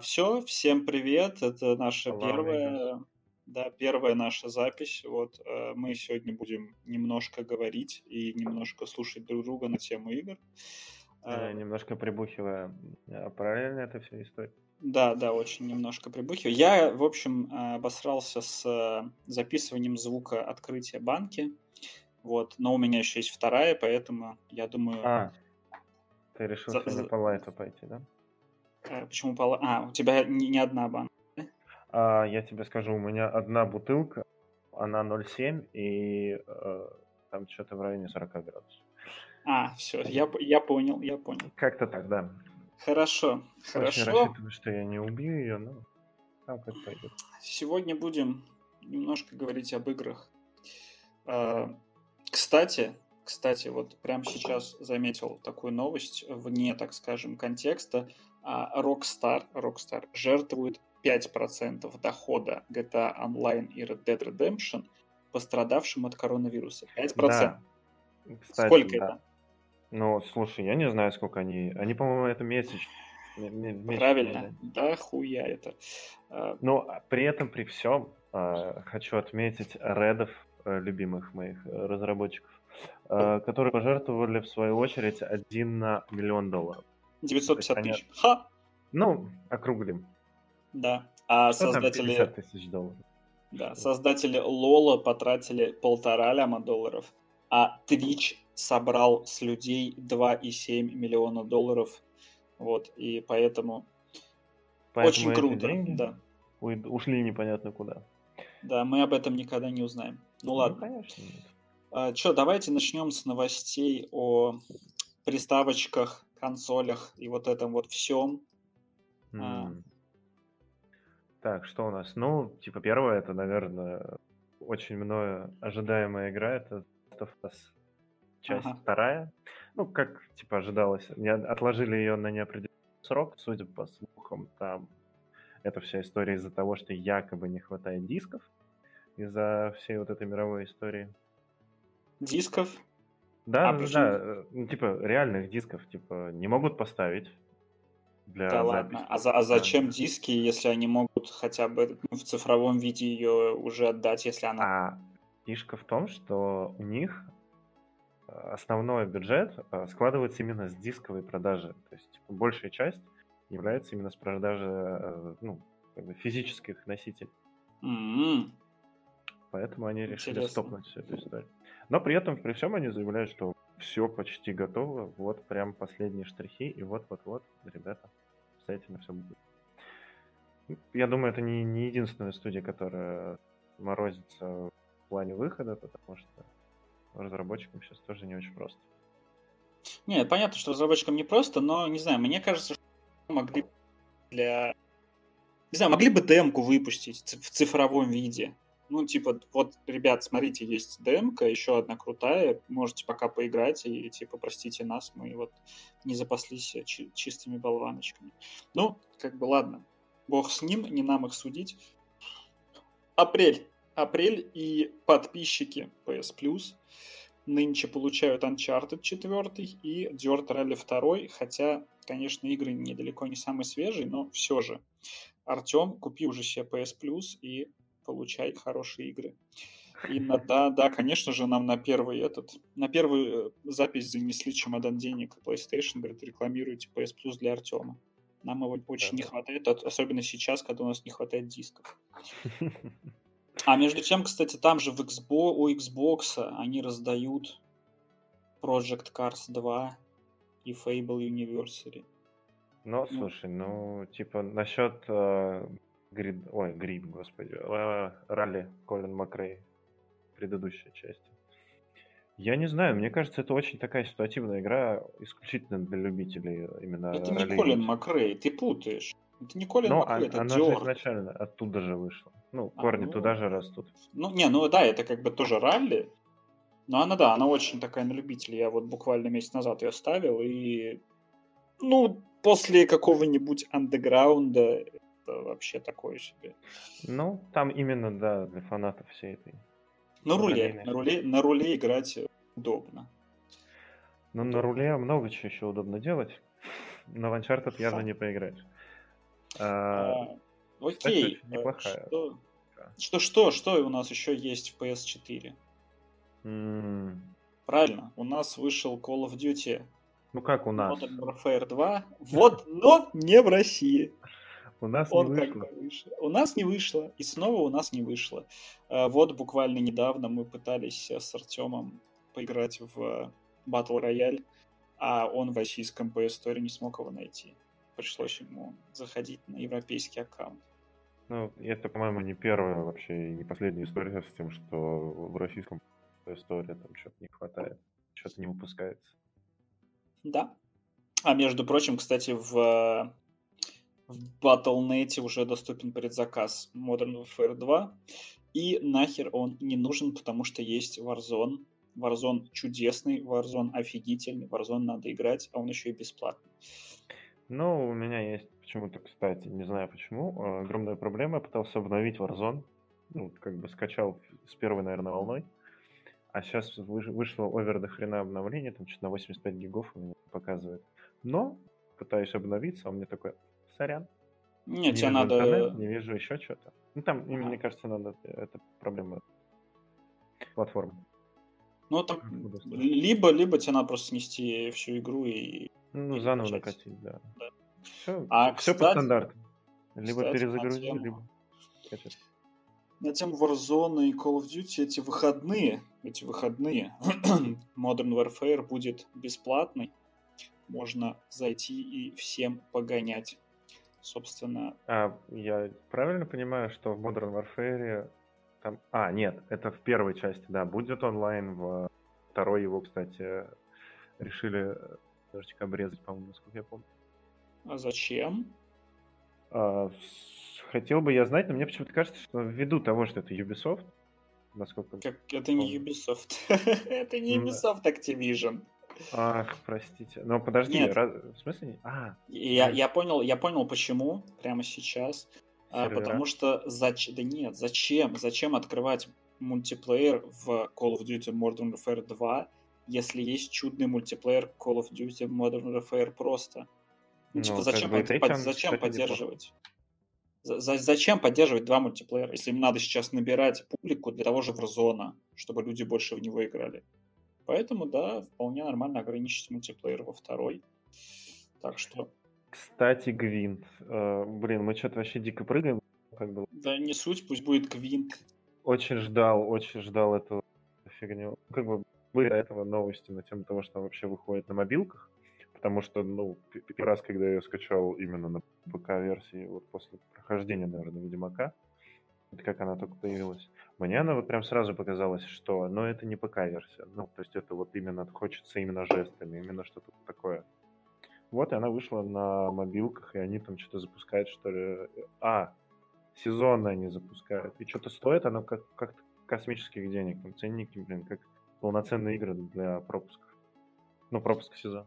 Все, всем привет. Это наша первая наша запись. Вот, мы сегодня будем немножко говорить и немножко слушать друг друга на тему игр. Немножко прибухивая. Правильно это все история? Да, очень немножко прибухивая. Я, в общем, обосрался с записыванием звука открытия банки. Вот, но у меня еще есть вторая, поэтому я думаю... Ты решил по лайту пойти, да? Почему по лайту? У тебя не одна банка, да? Я тебе скажу, у меня одна бутылка, она 0,7, и там что-то в районе 40 градусов. Все, я понял. Как-то так, да. Хорошо. Очень рассчитываю, что я не убью ее, но там как пойдет. Сегодня будем немножко говорить об играх. Кстати, вот прямо сейчас заметил такую новость вне, так скажем, контекста. Rockstar жертвует 5% дохода GTA Online и Red Dead Redemption пострадавшим от коронавируса. 5%. Да. Кстати, сколько это? Ну, слушай, я не знаю, сколько они... Они, по-моему, это месячно. Правильно. Да, хуя это. Но при этом, при всем, хочу отметить Redov, любимых моих разработчиков, которые пожертвовали, в свою очередь, $1 миллион. 950 тысяч. Ха! Ну, округлим. Да. А создатели... 50 тысяч долларов. Да, создатели Лола потратили $1,5 миллиона, а Твич собрал с людей $2,7 миллиона. Вот, и поэтому очень круто. Да. Ушли непонятно куда. Да, мы об этом никогда не узнаем. Ну ладно. Конечно. Давайте начнем с новостей о приставочках, консолях и вот этом вот всем. Так, что у нас? Ну, первое, это, наверное, очень мною ожидаемая игра. Это Last of Us часть вторая. Ну, как, ожидалось. Отложили ее на неопределенный срок. Судя по слухам, там это вся история из-за того, что якобы не хватает дисков. Из-за всей вот этой мировой истории. Дисков? Да, реальных дисков, не могут поставить для записи. Ладно, а зачем диски, если они могут хотя бы в цифровом виде ее уже отдать, если она... фишка в том, что у них основной бюджет складывается именно с дисковой продажи. То есть, большая часть является именно с продажи физических носителей. Mm-hmm. Поэтому они решили стопнуть всю эту историю. Но при этом, при всем, они заявляют, что все почти готово. Вот прям последние штрихи. И вот-вот-вот, ребята, обязательно все будет. Я думаю, это не единственная студия, которая морозится в плане выхода, потому что разработчикам сейчас тоже не очень просто. Нет, понятно, что разработчикам не просто, но, не знаю, мне кажется, что могли могли бы демку выпустить в цифровом виде. Ребят, смотрите, есть демка, еще одна крутая, можете пока поиграть, и, простите нас, мы не запаслись чистыми болваночками. Ладно, бог с ним, не нам их судить. Апрель и подписчики PS Plus нынче получают Uncharted 4 и Dirt Rally 2, хотя, конечно, игры недалеко не самые свежие, но все же. Артем, купи уже себе PS Plus и получай хорошие игры. И конечно же, нам на первую запись занесли чемодан денег. PlayStation говорит, рекламируйте PS Plus для Артема. Нам его очень не хватает, особенно сейчас, когда у нас не хватает дисков. А между тем, кстати, там же у Xbox они раздают Project Cars 2 и Fable Anniversary. Слушай, насчет... Грид, господи. Ралли Колин Макрей. Предыдущая часть. Я не знаю, мне кажется, это очень такая ситуативная игра, исключительно для любителей именно ралли. Это не Колин Макрей, ты путаешь. Это не Колин Макрей, это Dior. Она же изначально оттуда же вышла. Корни туда же растут. Это тоже ралли. Но она очень такая на любителей. Я буквально месяц назад ее ставил, и... после какого-нибудь андеграунда... вообще такое себе. Там именно, для фанатов всей этой... На руле играть удобно. На руле много чего еще удобно делать. На Uncharted явно не поиграешь. Окей. Неплохая. Что у нас еще есть в PS4? Правильно, у нас вышел Call of Duty. Ну как у нас? Modern Warfare 2. Вот, но не в России. У нас не вышло. У нас не вышло. И снова у нас не вышло. Вот буквально недавно мы пытались с Артемом поиграть в Battle Royale, а он в российском PS Store не смог его найти. Пришлось ему заходить на европейский аккаунт. Ну, это, по-моему, не первая вообще и не последняя история с тем, что в российском PS Store там что-то не хватает, что-то не выпускается. Да. А между прочим, кстати, в Battle.net уже доступен предзаказ Modern Warfare 2. И нахер он не нужен, потому что есть Warzone. Warzone чудесный, Warzone офигительный, Warzone надо играть, а он еще и бесплатный. Ну, у меня есть почему-то, кстати, не знаю почему, огромная проблема. Я пытался обновить Warzone. Ну, как бы скачал с первой, наверное, волной. А сейчас вышло овер до хрена обновление, там что-то на 85 гигов у меня показывает. Но пытаюсь обновиться, а он мне такой, сорян. Нет, тебе надо... Интернет, не вижу еще что-то. Ну, там, мне кажется, надо... Это проблема платформы. Ну, там... Либо тебе надо просто снести всю игру и... Ну, заново накатить, да. Все, все по стандарту. Либо перезагрузить, либо... На тему Warzone и Call of Duty эти выходные Modern Warfare будет бесплатный. Можно зайти и всем погонять. Собственно... Я правильно понимаю, что в Modern Warfare там... нет, это в первой части, да. Будет онлайн, во второй его, кстати, решили... Немножечко обрезать, по-моему, насколько я помню. А зачем? Хотел бы я знать, но мне почему-то кажется, что ввиду того, что это Ubisoft, насколько... Как? Это не Ubisoft. Это не Ubisoft, Activision. Ах, простите. Но подожди, в смысле? Я понял, почему прямо сейчас. Потому что... Да нет, зачем? Зачем открывать мультиплеер в Call of Duty Modern Warfare 2, если есть чудный мультиплеер Call of Duty Modern Warfare просто? Ну, типа, зачем поддерживать? Зачем поддерживать два мультиплеера, если им надо сейчас набирать публику для того же Warzone, чтобы люди больше в него играли? Поэтому, да, вполне нормально ограничить мультиплеер во второй. Так что... Кстати, Гвинт. Мы что-то вообще дико прыгаем. Как было? Да не суть, пусть будет Гвинт. Очень ждал эту фигню. Как бы... Были до этого новости на тему того, что она вообще выходит на мобилках, потому что, первый раз, когда я ее скачал именно на ПК-версии, вот после прохождения, наверное, Ведьмака, это как она только появилась, мне она вот прям сразу показалась, что, это не ПК-версия, то есть это вот именно хочется именно жестами, именно что-то такое. Вот, и она вышла на мобилках, и они там что-то запускают, что ли, сезонно они запускают, и что-то стоит, оно как космических денег, там ценники, как полноценные игры для пропусков. Пропуск сезона.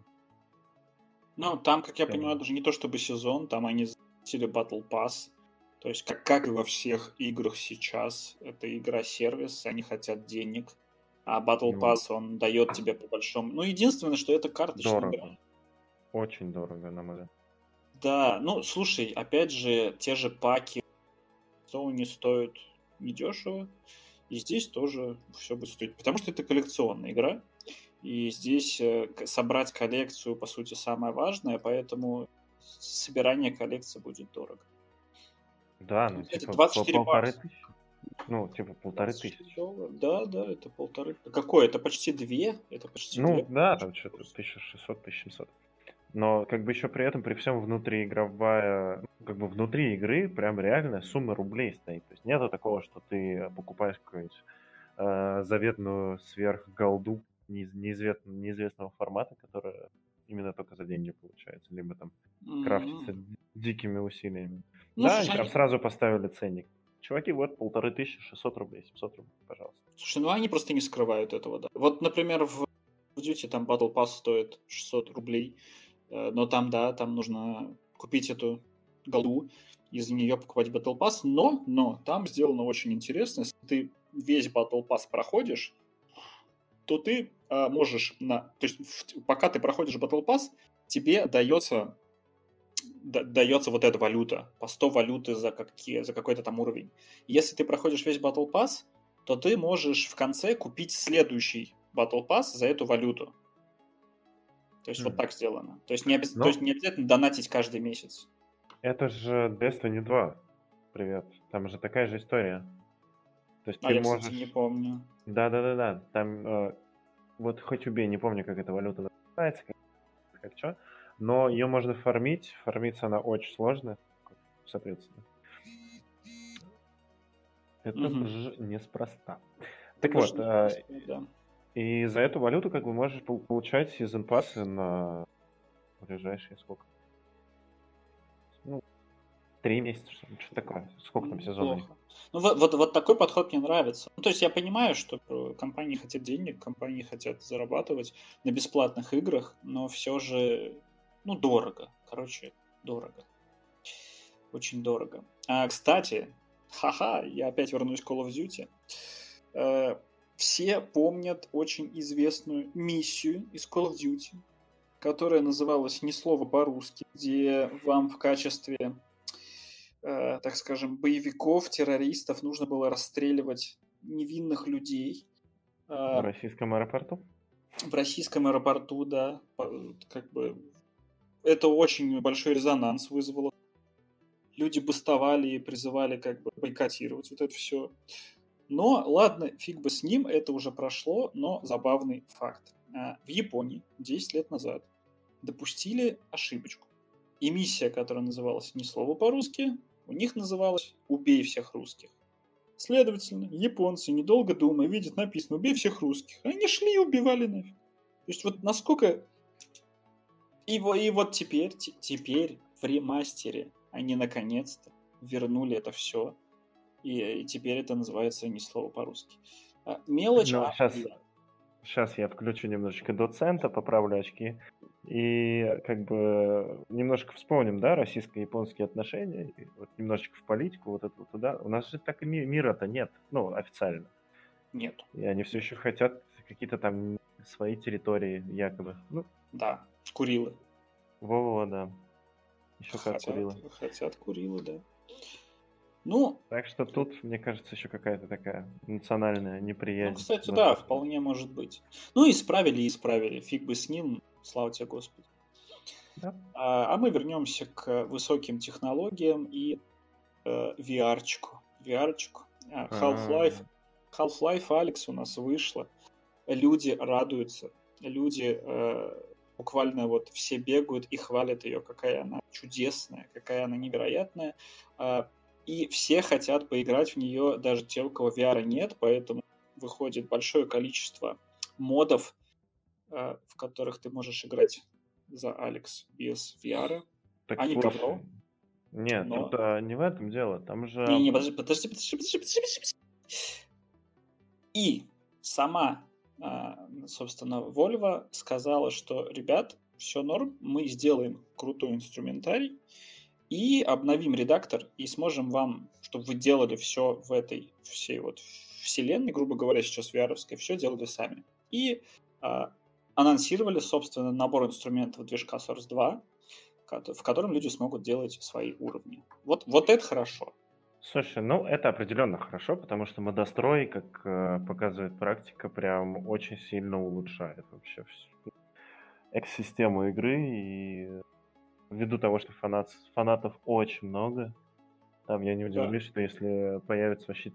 Там, как я понимаю, даже не то чтобы сезон, там они запустили Battle Pass. То есть, как и во всех играх сейчас, это игра-сервис, они хотят денег. А Battle Pass, он дает тебе по большому... единственное, что это карточная игра. Очень дорого, на мой взгляд. Да, слушай, опять же, те же паки не стоят недешево. И здесь тоже все будет стоить. Потому что это коллекционная игра. И здесь собрать коллекцию, по сути, самое важное. Поэтому собирание коллекции будет дорого. Да, это 24 бакса. Типа 1500. Да, это 1500. Какое? Это почти 2? Это почти 2. Да, там что-то 1600-1700. Но как бы еще при этом, при всем внутриигровая, как бы внутри игры прям реальная сумма рублей стоит. То есть нету такого, что ты покупаешь какую-нибудь заветную сверхголду неизвестного формата, которая именно только за деньги получается, либо там крафтится дикими усилиями. Там сразу поставили ценник. Чуваки, вот 1500, 600 рублей, 700 рублей, пожалуйста. Слушай, они просто не скрывают этого, да. Вот, например, в Duty там Battle Pass стоит 600 рублей. Но там, да, там нужно купить эту голду, из нее покупать Battle Pass, но там сделано очень интересно. Если ты весь Battle Pass проходишь, то ты можешь... То есть, пока ты проходишь Battle Pass, тебе дается дается вот эта валюта, по 100 валюты за какой-то там уровень. Если ты проходишь весь Battle Pass, то ты можешь в конце купить следующий Battle Pass за эту валюту. То есть вот так сделано. То есть не обязательно донатить каждый месяц. Это же Destiny 2. Привет. Там же такая же история. То есть ты можешь... кстати, не помню. Да. Там вот хоть убей, не помню, как эта валюта называется, как что. Но ее можно фармить. Фармиться она очень сложная, соответственно. Это же неспроста. Так вот, да. И за эту валюту как бы можешь получать сезон пассы на ближайшие сколько? 3 месяца, что-то такое. Сколько там сезонов? Ну, вот такой подход мне нравится. Ну, то есть я понимаю, что компании хотят денег, компании хотят зарабатывать на бесплатных играх, но все же, дорого. Короче, дорого. Очень дорого. А, кстати, я опять вернусь к Call of Duty. Все помнят очень известную миссию из Call of Duty, которая называлась «Ни слова по-русски», где вам в качестве, так скажем, боевиков, террористов нужно было расстреливать невинных людей. В российском аэропорту? В российском аэропорту, да. Как бы это очень большой резонанс вызвало. Люди бастовали и призывали как бы бойкотировать вот это все. Но, ладно, фиг бы с ним, это уже прошло, но забавный факт. В Японии 10 лет назад допустили ошибочку. И миссия, которая называлась «Ни слова по-русски», у них называлась «Убей всех русских». Следовательно, японцы, недолго думая, видят написано «Убей всех русских». Они шли и убивали нафиг. То есть вот насколько... И вот теперь в ремастере они наконец-то вернули это все. И теперь это называется «Ни слова по-русски». Мелочь... Сейчас я включу немножечко доцента, поправлю очки. И как бы немножко вспомним, да, российско-японские отношения. Вот немножечко в политику, вот это вот туда. У нас же так и мира-то нет, официально. Нет. И они все еще хотят какие-то там свои территории якобы. Да, Курилы. Во-во, да. Еще как Курилы. Хотят Курилы, да. Так что тут, мне кажется, еще какая-то такая национальная неприязнь. Кстати, да, вполне может быть. Исправили. Фиг бы с ним, слава тебе, Господи. Да. А мы вернемся к высоким технологиям и VR-чику. Half-Life Alyx у нас вышла. Люди радуются. Люди буквально вот все бегают и хвалят ее, какая она чудесная, какая она невероятная. И все хотят поиграть в нее, даже те, у кого VR нет, поэтому выходит большое количество модов, в которых ты можешь играть за Алекс без VR. Так они говно. Нет, это не в этом дело, там же... Не, подожди. И сама, собственно, Volvo сказала, что, ребят, все норм, мы сделаем крутой инструментарий, и обновим редактор, и сможем вам, чтобы вы делали все в этой всей вот вселенной, грубо говоря, сейчас VR-овской, все делали сами. И анонсировали, собственно, набор инструментов движка Source 2, в котором люди смогут делать свои уровни. Вот это хорошо. Слушай, это определенно хорошо, потому что модострой, как показывает практика, прям очень сильно улучшает вообще всю экосистему игры и... Ввиду того, что фанатов очень много, там я не удивлюсь, что если появится вообще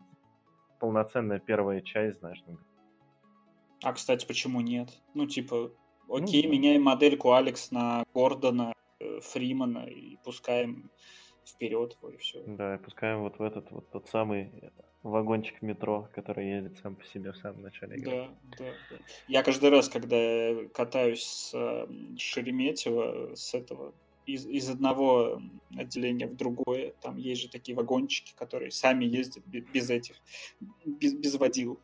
полноценная первая часть, знаешь... А, кстати, почему нет? Меняем модельку Алекс на Гордона, Фримана и пускаем вперед, и все. Да, и пускаем вот в этот вот тот самый вагончик метро, который едет сам по себе в самом начале игры. Да. Я каждый раз, когда катаюсь с Шереметьево, с этого... Из одного отделения в другое. Там есть же такие вагончики, которые сами ездят без водил.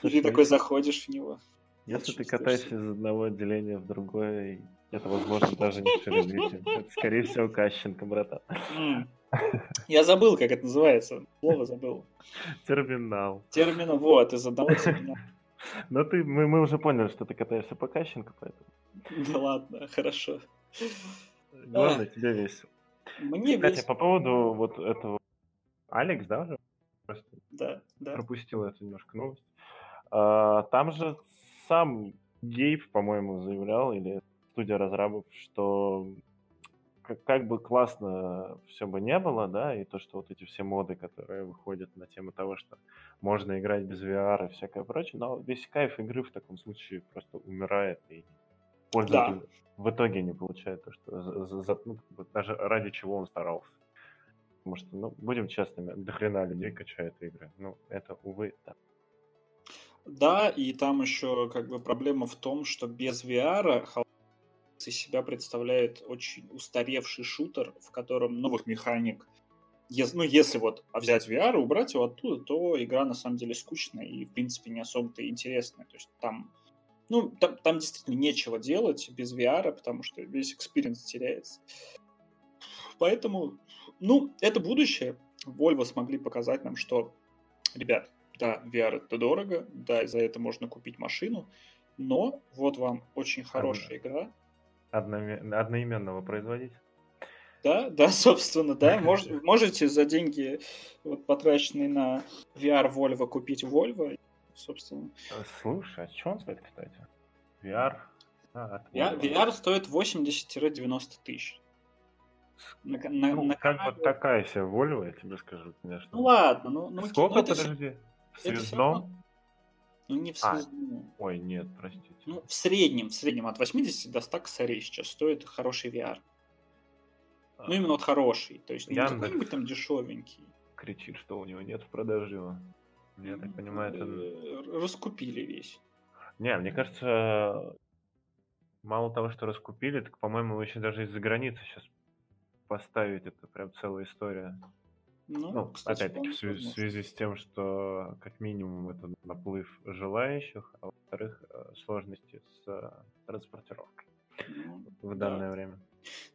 Слушай, и ты такой заходишь в него. Если ты катаешься из одного отделения в другое, это, возможно, даже не Шереметьево. Это, скорее всего, Кащенко, братан. Я забыл, как это называется. Слово забыл. Терминал. Вот, из одного терминала. Но мы уже поняли, что ты катаешься по Кащенко, поэтому... Да ладно, хорошо. Главное, тебе весело. Мне кстати, весь... по поводу вот этого... Алекс, да, уже? Просто да. Пропустил эту немножко новость. Там же сам Гейб, по-моему, заявлял, или студия разрабов, что как бы классно все бы не было, да, и то, что вот эти все моды, которые выходят на тему того, что можно играть без VR и всякое прочее, но весь кайф игры в таком случае просто умирает, и пользователь в итоге не получает то, что даже ради чего он старался. Потому что, будем честными, дохрена людей качает игры. Это, увы, да. Да, и там еще как бы проблема в том, что без VR Half-Life из себя представляет очень устаревший шутер, в котором новых механик... Если вот взять VR и убрать его оттуда, то игра на самом деле скучная и, в принципе, не особо-то интересная. То есть там действительно нечего делать без VR, потому что весь экспириенс теряется. Поэтому... это будущее. Volvo смогли показать нам, что, ребят, да, VR это дорого, да, за это можно купить машину, но вот вам очень хорошая игра. Одноименного производителя. Да, собственно, да. Можете за деньги, потраченные на VR Volvo, купить Volvo, собственно. Слушай, а что он стоит, кстати? VR? VR стоит 80-90 тысяч. На как вот такая себе Volvo, я тебе скажу, конечно. Ладно, сколько, подожди, в связном? Не в связном. Ой, нет, простите. В среднем от 80 до 100 косарей сейчас стоит хороший VR. Именно вот хороший, то есть не какой-нибудь там дешевенький. Кричит, что у него нет в продаже его. Я так понимаю, это... Раскупили весь. Не, мне кажется, мало того, что раскупили, так, по-моему, еще даже из-за границы сейчас поставить, это прям целая история. Кстати, опять-таки, в связи с тем, что как минимум это наплыв желающих, а во-вторых, сложности с транспортировкой в данное время.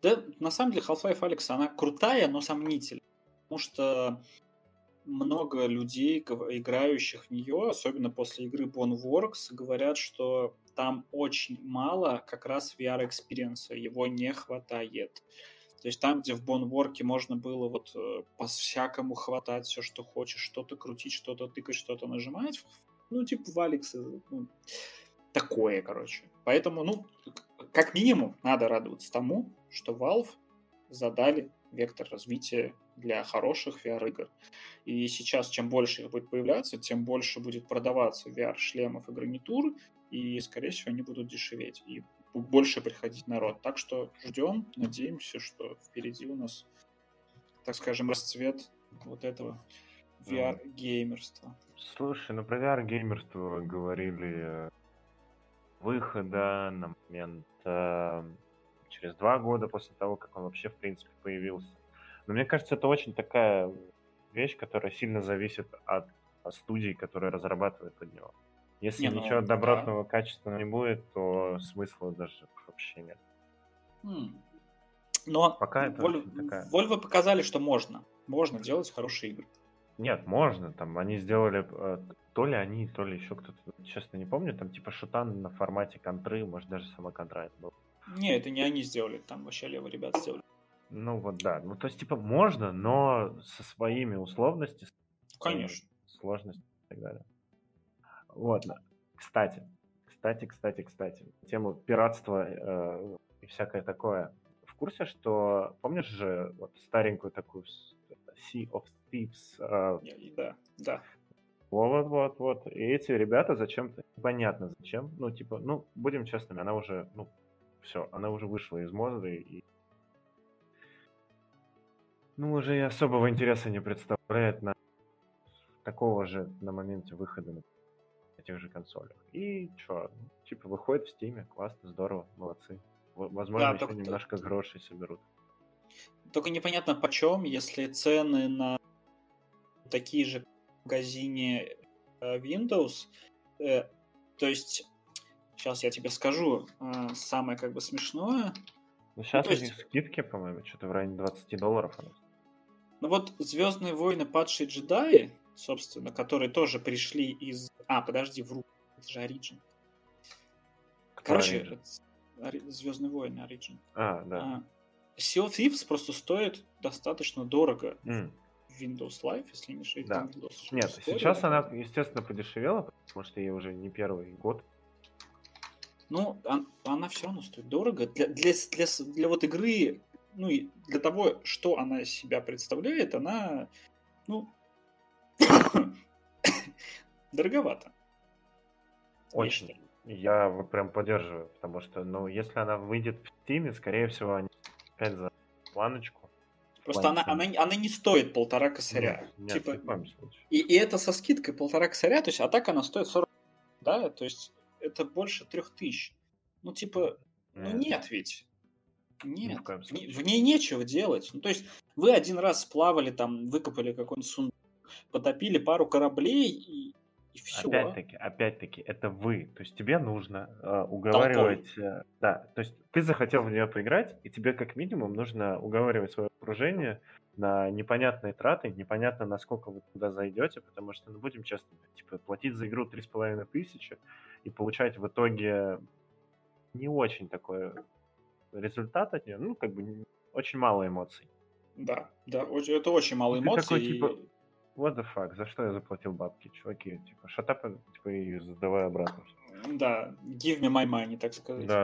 Да, на самом деле Half-Life: Alyx, она крутая, но сомнительная, потому что много людей, играющих в нее, особенно после игры Boneworks, говорят, что там очень мало как раз VR-экспириенса, его не хватает. То есть там, где в Boneworks можно было вот по-всякому хватать все, что хочешь, что-то крутить, что-то тыкать, что-то нажимать, в Alyx, такое, короче. Поэтому, как минимум, надо радоваться тому, что Valve задали вектор развития для хороших VR-игр. И сейчас, чем больше их будет появляться, тем больше будет продаваться VR-шлемов и гарнитур, и, скорее всего, они будут дешеветь. И больше приходить народ. Так что ждем, надеемся, что впереди у нас, так скажем, расцвет вот этого VR-геймерства. Слушай, про VR-геймерство говорили выхода на момент через 2 года после того, как он вообще, в принципе, появился. Но мне кажется, это очень такая вещь, которая сильно зависит от студии, которая разрабатывает под него. Если ничего добротного, качества не будет, то смысла даже вообще нет. Но пока Volvo показали, что можно делать хорошие игры. Нет, можно. Там они сделали, то ли еще кто-то, честно не помню, там типа шутан на формате контры, может даже сама контра это была. Не, это не они сделали, там вообще левые ребята сделали. То есть типа можно, но со своими условностями, конечно, сложностями и так далее. Кстати, тему пиратства и всякое такое. В курсе, что, помнишь же старенькую такую Sea of Thieves? Да. Вот. И эти ребята зачем-то, непонятно зачем, будем честными, она уже, она уже вышла из моды и уже и особого интереса не представляет на такого же на моменте выхода на тех же консолях. И что? Выходит в Steam, классно, здорово, молодцы. Возможно, еще немножко грошей соберут. Только непонятно почем, если цены на такие же магазине Windows, то есть, сейчас я тебе скажу самое как бы смешное. Сейчас у них скидки, по-моему, что-то в районе $20. Звездные войны, падшие джедаи, собственно, которые тоже пришли из... подожди, вру. Это же Origin. Короче, Звездные войны Origin. Sea of Thieves просто стоит достаточно дорого. Windows Live, если не ошибаюсь. Да. Нет, сейчас она, естественно, подешевела, потому что ей уже не первый год. Ну, она все равно стоит дорого. Для вот игры, ну и для того, что она из себя представляет, она, ну, дороговато. Очень. Я прям поддерживаю, потому что, ну, если она выйдет в Steam, скорее всего, они опять за планочку. Просто она не стоит 1,5 косаря. Нет, типа, в любом случае. И это со скидкой 1,5 косаря, то есть, а так она стоит 40, да, то есть это больше 3000. Ну, типа, ну нет ведь. Нет. В ней нечего делать. Ну, то есть вы один раз сплавали, там, выкопали какой-нибудь сундук, потопили пару кораблей и все. Опять-таки, это вы. То есть тебе нужно уговаривать... да, то есть ты захотел в нее поиграть, и тебе как минимум нужно уговаривать свое окружение на непонятные траты, непонятно, насколько вы туда зайдете, потому что, ну, будем честными, типа, платить за игру 3,5 тысячи и получать в итоге не очень такой результат от нее, ну, как бы, очень мало эмоций. Да, это очень мало и эмоций. Такой, типа, what the fuck, за что я заплатил бабки, чуваки, типа, shut up, типа, и задавай обратно. Да, give me my money, так сказать. Да.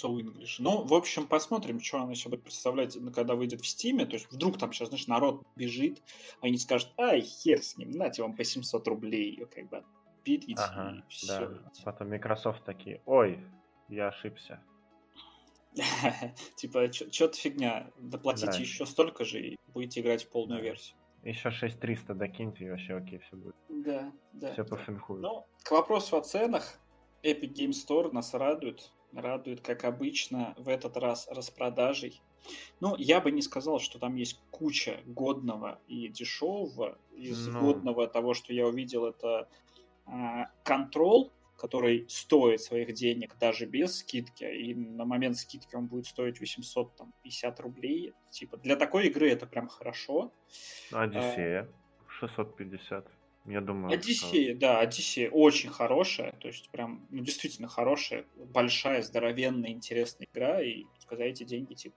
So English. Ну, в общем, посмотрим, что она себе будет представлять, когда выйдет в Стиме. То есть вдруг там сейчас, знаешь, народ бежит, они скажут, ай, хер с ним, нате вам по 700 рублей ее как бы отпилить, и все. Да. Потом Microsoft такие, ой, я ошибся. Типа, что-то фигня, доплатите еще столько же и будете играть в полную версию. Еще 6300 докиньте и вообще окей, все будет. Да. Все пофинхует. Ну, к вопросу о ценах, Epic Games Store нас радует. Радует, как обычно, в этот раз распродажей. Ну, я бы не сказал, что там есть куча годного и дешевого. Из годного того, что я увидел, это Control, который стоит своих денег даже без скидки. И на момент скидки он будет стоить 850 рублей. Типа, для такой игры это прям хорошо. Одиссея 650. Я думаю, Одиссея, да, Одиссея очень хорошая, то есть прям, ну, действительно хорошая, большая, здоровенная, интересная игра, и за эти деньги, типа...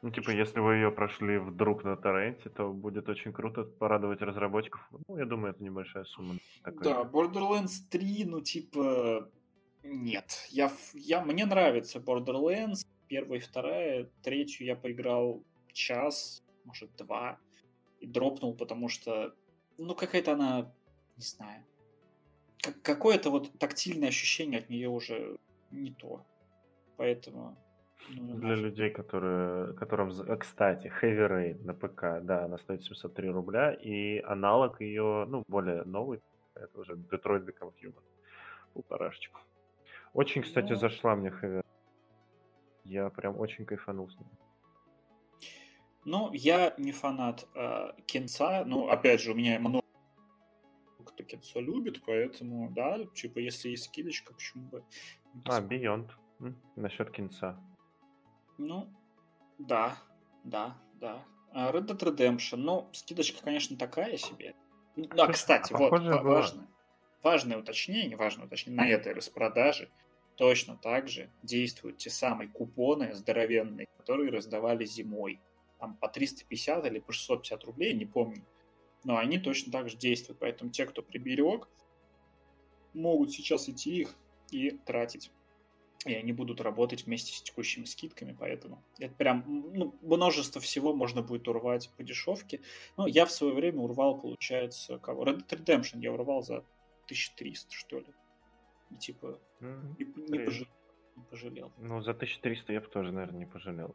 Ну, типа, если вы ее прошли вдруг на торренте, то будет очень круто порадовать разработчиков. Ну, я думаю, это небольшая сумма. Такая. Да, Borderlands 3, ну, типа, нет. Мне нравится Borderlands, 1, 2, 3 я поиграл час, может, 2, и дропнул, потому что, ну, какая-то она... Не знаю. Какое-то вот тактильное ощущение от нее уже не то. Поэтому... Ну, для людей, которым... Кстати, Heavy Rain на ПК, да, она стоит 703 рубля, и аналог ее, ну, более новый, это уже Detroit: Become Human. 1,5. Очень, кстати, зашла мне Heavy Rain. Я прям очень кайфанул с ней. Ну, я не фанат кинца, но, опять же, у меня много кто кинцо любит, поэтому, да, типа, если есть скидочка, почему бы... Beyond. Насчет кинца. Ну, да. Red Dead Redemption, ну, скидочка, конечно, такая себе. Да, кстати, вот, важное уточнение, на этой распродаже точно так же действуют те самые купоны здоровенные, которые раздавали зимой. Там по 350 или по 650 рублей, не помню. Но они точно так же действуют. Поэтому те, кто приберег, могут сейчас идти их и тратить. И они будут работать вместе с текущими скидками. Поэтому это прям, ну, множество всего можно будет урвать по дешевке. Ну, я в свое время урвал, получается, кого? Red Dead Redemption я урвал за 1300, что ли. И типа не пожалел. Ну, за 1300 я бы тоже, наверное, не пожалел.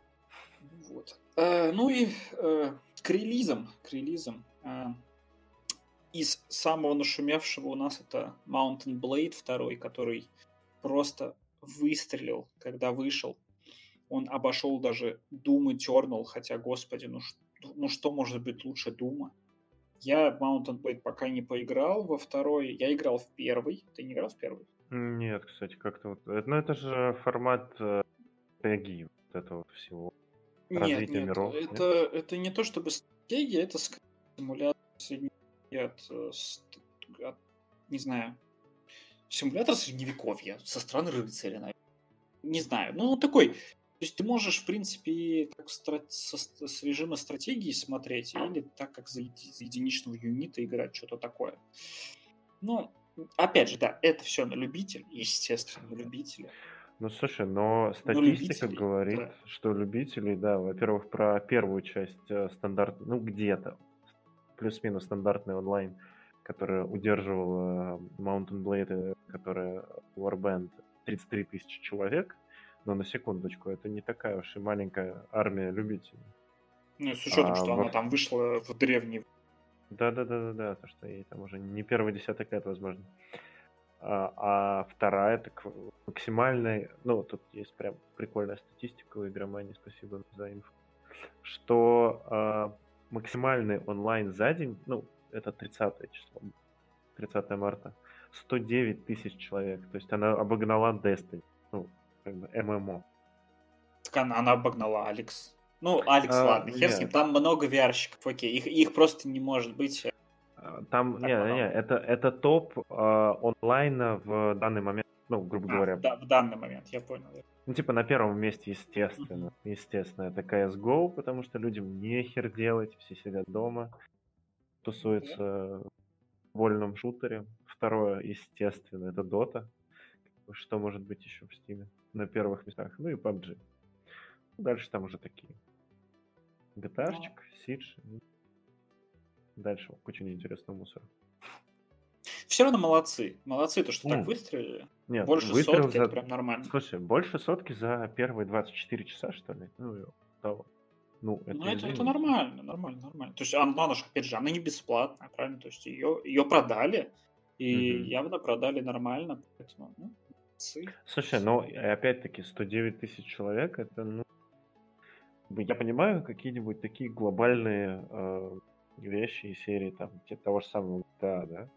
Вот. Ну и к релизам. Из самого нашумевшего у нас это Mountain Blade 2, который просто выстрелил, когда вышел. Он обошел даже Doom Eternal, хотя, господи, ну что может быть лучше Doom? Я в Mountain Blade пока не поиграл во 2, я играл в 1. Ты не играл в 1? Нет, кстати, как-то вот... Ну это же формат PEGI. Этого всего развития миров. Это не то чтобы стратегия, это симуляция от, не знаю, симулятор средневековья со стороны рыцаря, наверное. Не знаю. Ну, такой То есть ты можешь, в принципе, и как с режима стратегии смотреть, или так, как за единичного юнита играть, что-то такое. Ну, опять же, да, это все на любителя, естественно, на любителя. Ну, слушай, но статистика говорит, да, что любителей, да, во-первых, про первую часть стандартную, ну, где-то, плюс-минус стандартный онлайн, которая удерживала Mountain Blade, которая Warband, 33 тысячи человек, но на секундочку, это не такая уж и маленькая армия любителей. Ну, с учетом, что она там вышла в древний... Да, то, что ей там уже не первый десяток лет, возможно. А вторая, так максимальная, ну, тут есть прям прикольная статистика у игромании, спасибо за инфу, что максимальный онлайн за день, ну, это 30 число, 30 марта, 109 тысяч человек, то есть она обогнала Destiny, ну, как бы ММО. Так она обогнала Alyx. Ну, Alyx, ладно, хер с ним, там много VR-щиков, окей, их просто не может быть... Там, это топ онлайна в данный момент, ну, грубо говоря. Да, в данный момент, я понял. Ну, типа, на первом месте, естественно, это CSGO, потому что людям нехер делать, все сидят дома, тусуются в вольном шутере. Второе, естественно, это Дота, что может быть еще в Steam на первых местах, ну и PUBG. Дальше там уже такие. GTA-шечек, Siege. Дальше куча неинтересного мусора. Все равно молодцы, то что так выстрелили. Нет, больше сотки, это прям нормально. Слушай, больше сотки за первые 24 часа, что ли? Ну, того. Ну, это нормально. То есть она же, опять же, она не бесплатная, правильно? То есть ее продали, и явно продали нормально. Поэтому, ну, молодцы. Слушай, но опять-таки 109 тысяч человек, это, ну... Я понимаю, какие-нибудь такие глобальные... вещи и серии там того же самого GTA,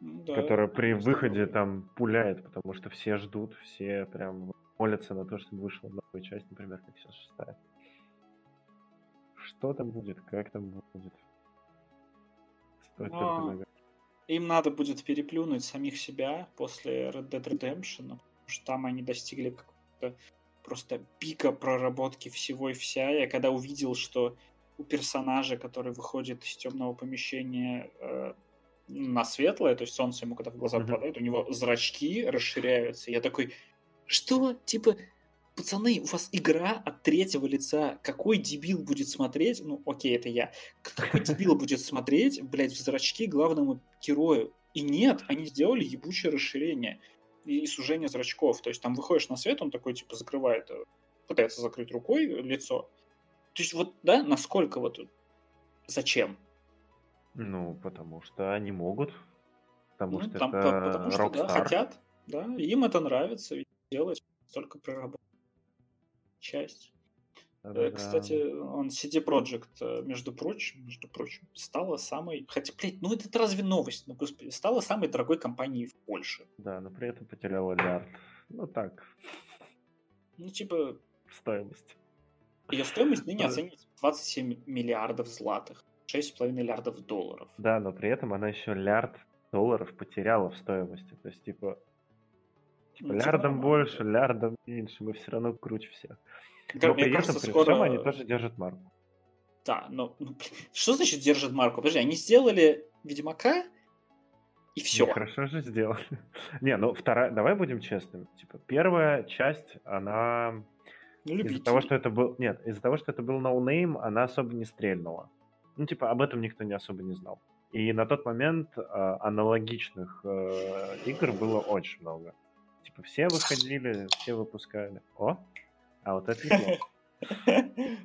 да? Которая при выходе там пуляет, потому что все ждут, все прям молятся на то, чтобы вышла новая часть, например, как сейчас 6-я. Что там будет, как там будет? Им надо будет переплюнуть самих себя после Red Dead Redemption, потому что там они достигли какого-то просто пика проработки всего и вся. Я когда увидел, что у персонажа, который выходит из темного помещения на светлое, то есть солнце ему когда в глаза попадает, у него зрачки расширяются. Я такой, что? Типа, пацаны, у вас игра от третьего лица. Какой дебил будет смотреть? Ну, окей, это я. Какой дебил будет смотреть, блядь, в зрачки главному герою? И нет, они сделали ебучее расширение и сужение зрачков. То есть там выходишь на свет, он такой, типа, закрывает, пытается закрыть рукой лицо. То есть вот, да, насколько вот... Зачем? Ну, потому что они могут. Потому что там, это потому что, Rockstar. Да, хотят. Да, им это нравится. Делать только проработку. Часть. Да. Кстати, он CD Projekt, между прочим, стала самой... Хотя, блядь, ну это разве новость? Ну, господи, стала самой дорогой компанией в Польше. Да, но при этом потеряла лярд. Ну, так. Ну, типа... Стоимость. Ее стоимость ныне оценивается в 27 миллиардов златых, 6,5 миллиардов долларов. Да, но при этом она еще лярд долларов потеряла в стоимости. То есть, типа лярдом больше, лярдом меньше, мы все равно круче всех. Но при этом скоро они тоже держат марку. Да, но что значит держат марку? Подожди, они сделали Ведьмака, и все. Ну, хорошо же сделали. Не, ну вторая, давай будем честными. Типа, первая часть, она... Из-за того, что это был ноунейм, она особо не стрельнула. Ну, типа, об этом никто не особо не знал. И на тот момент аналогичных игр было очень много. Типа, все выходили, все выпускали. О! А вот это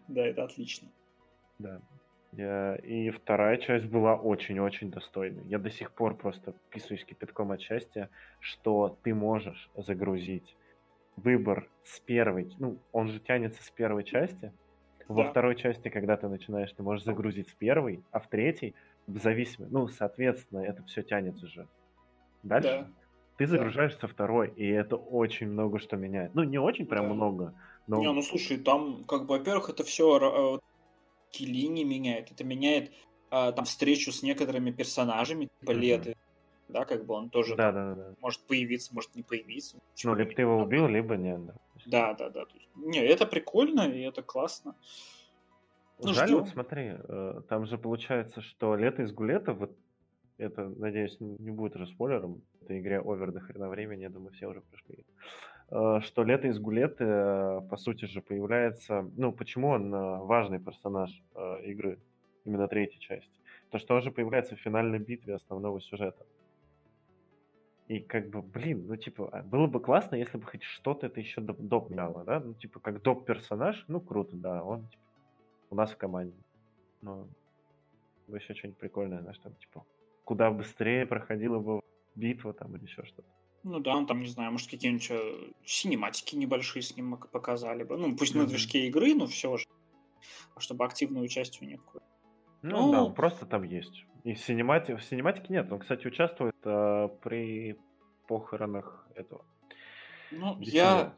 да, это отлично. Да. И вторая часть была очень-очень достойной. Я до сих пор просто писаюсь кипятком от счастья, что ты можешь загрузить выбор с первой, ну, он же тянется с первой части. Да. Во второй части, когда ты начинаешь, ты можешь загрузить с первой, а в третьей, в зависимости, ну, соответственно, это все тянется же. Дальше ты загружаешься со второй, и это очень много что меняет. Ну, не очень прям много, но... Не, ну, слушай, там, как бы, во-первых, это все линии меняет, это меняет там встречу с некоторыми персонажами, типа Леты. Да, как бы он тоже может появиться, может не появиться. Ну, либо ты его убил, либо нет. Да. Да. Не, это прикольно и это классно. Ну, жаль, вот смотри, там же получается, что лето из Гулета, вот это, надеюсь, не будет уже спойлером, этой игре овер до хрена времени, я думаю, все уже пришли, что лето из Гулета, по сути же, появляется... Ну, почему он важный персонаж игры, именно третьей части? То, что он же появляется в финальной битве основного сюжета. И как бы, блин, ну типа, было бы классно, если бы хоть что-то это еще доп мяло, да? Ну типа, как доп персонаж, ну круто, да, он типа, у нас в команде. Но еще что-нибудь прикольное, знаешь, там типа, куда быстрее проходила бы битва там или еще что-то. Ну да, он там, не знаю, может какие-нибудь синематики небольшие с ним показали бы. Ну пусть на движке игры, но все же, чтобы активную участие не было. Ну да, он просто там есть. И в синематике нет. Он, кстати, участвует при похоронах этого. Ну, я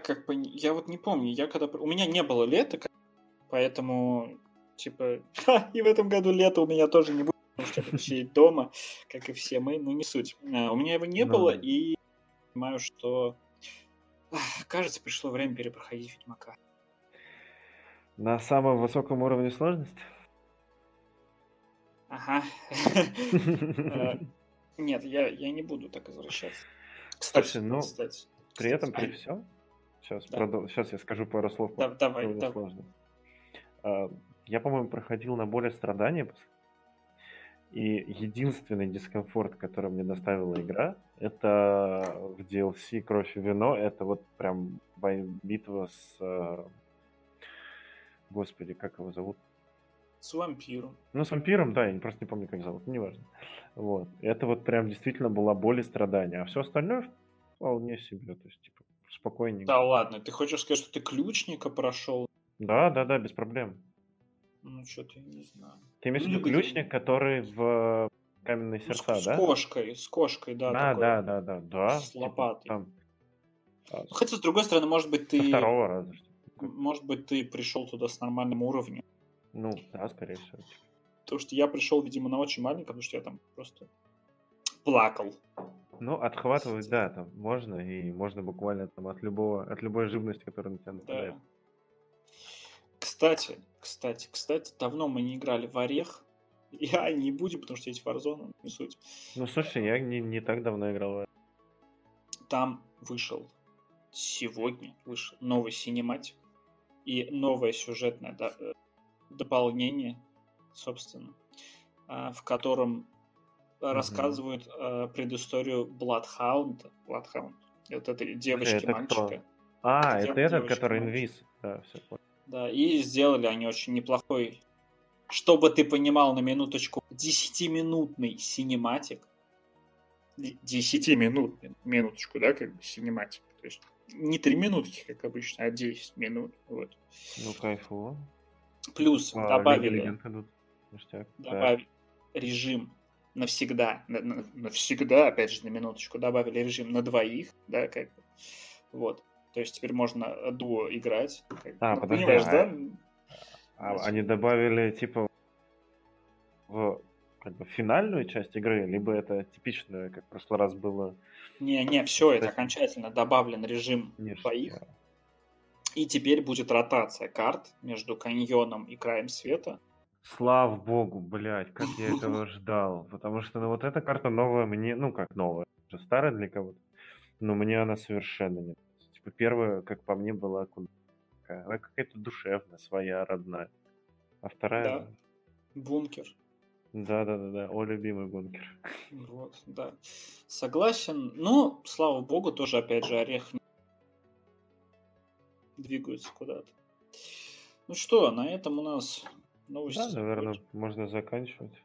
как бы... Я вот не помню. Я когда... У меня не было лета, поэтому, типа... И в этом году лета у меня тоже не будет, потому что я сидеть дома, как и все мы, но не суть. У меня его не было, и я понимаю, что... Кажется, пришло время перепроходить Ведьмака. На самом высоком уровне сложности? Ага. Нет, я не буду так возвращаться. Кстати, ну, при этом, при всем, сейчас я скажу пару слов. Давай, давай. Я, по-моему, проходил на более страдания. И единственный дискомфорт, который мне доставила игра, это в DLC «Кровь и вино». Это вот прям битва с... Господи, как его зовут? С вампиром. Ну, с вампиром, да, я просто не помню, как зовут, неважно. Вот. Это вот прям действительно была боль и страдания. А все остальное вполне себе, то есть, типа, спокойненько. Да ладно, ты хочешь сказать, что ты ключника прошел? Да, без проблем. Ну, что-то я не знаю. Ты имеешь в виду ключник, который в каменные сердца, да? С кошкой, да. Да. С лопатой. Типа, там... Хотя, с другой стороны, может быть, ты... Со второго раза. Может быть, ты пришел туда с нормальным уровнем. Ну, да, скорее всего. Потому что я пришел, видимо, на очень маленьком, потому что я там просто плакал. Ну, отхватывать, да, там можно, и можно буквально там от любой живности, которая на тебя нападает. Да. Кстати, давно мы не играли в Орех. Я не будем, потому что есть Warzone, не суть. Ну, слушай, я не так давно играл в Орех. Там сегодня вышел новый синематик и новое сюжетное дополнение, собственно, в котором рассказывают предысторию Bloodhound. Вот этой девочки-мальчика. Это этот, который инвиз. Да, все понял. Да, и сделали они очень неплохой, чтобы ты понимал, на минуточку, 10-минутный синематик. 10-минутный, минуточку, да, как бы синематик. То есть не 3 минутки, как обычно, а 10 минут. Вот. Ну, кайфово. Плюс добавили режим навсегда. Навсегда, опять же, на минуточку, добавили режим на двоих, да, как бы. Вот. То есть теперь можно дуо играть. Подожди, понимаешь, да? Они добавили, типа, в как бы финальную часть игры, либо это типичное, как в прошлый раз было. Не, все, это окончательно добавлен режим двоих. И теперь будет ротация карт между каньоном и краем света. Слава богу, блядь, как я этого ждал. Потому что, ну, вот эта карта новая мне... Ну, как новая, уже старая для кого-то. Но мне она совершенно не нравится. Типа, первая, как по мне, была куда... Она какая-то душевная, своя, родная. А вторая... Да. Бункер. Да. О, любимый бункер. Вот, да. Согласен. Ну, слава богу, тоже, опять же, Орех... двигаются куда-то. Ну что, на этом у нас новости. Да, наверное, можно заканчивать.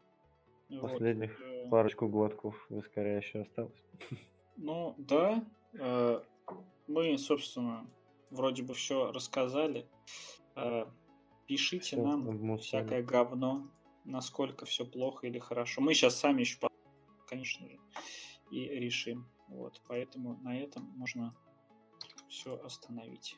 Вот. Последних парочку глотков вискаря еще осталось. Ну, да. Мы, собственно, вроде бы все рассказали. Пишите все нам всякое говно, насколько все плохо или хорошо. Мы сейчас сами еще, конечно же, и решим. Вот, поэтому на этом можно все остановить.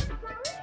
right back.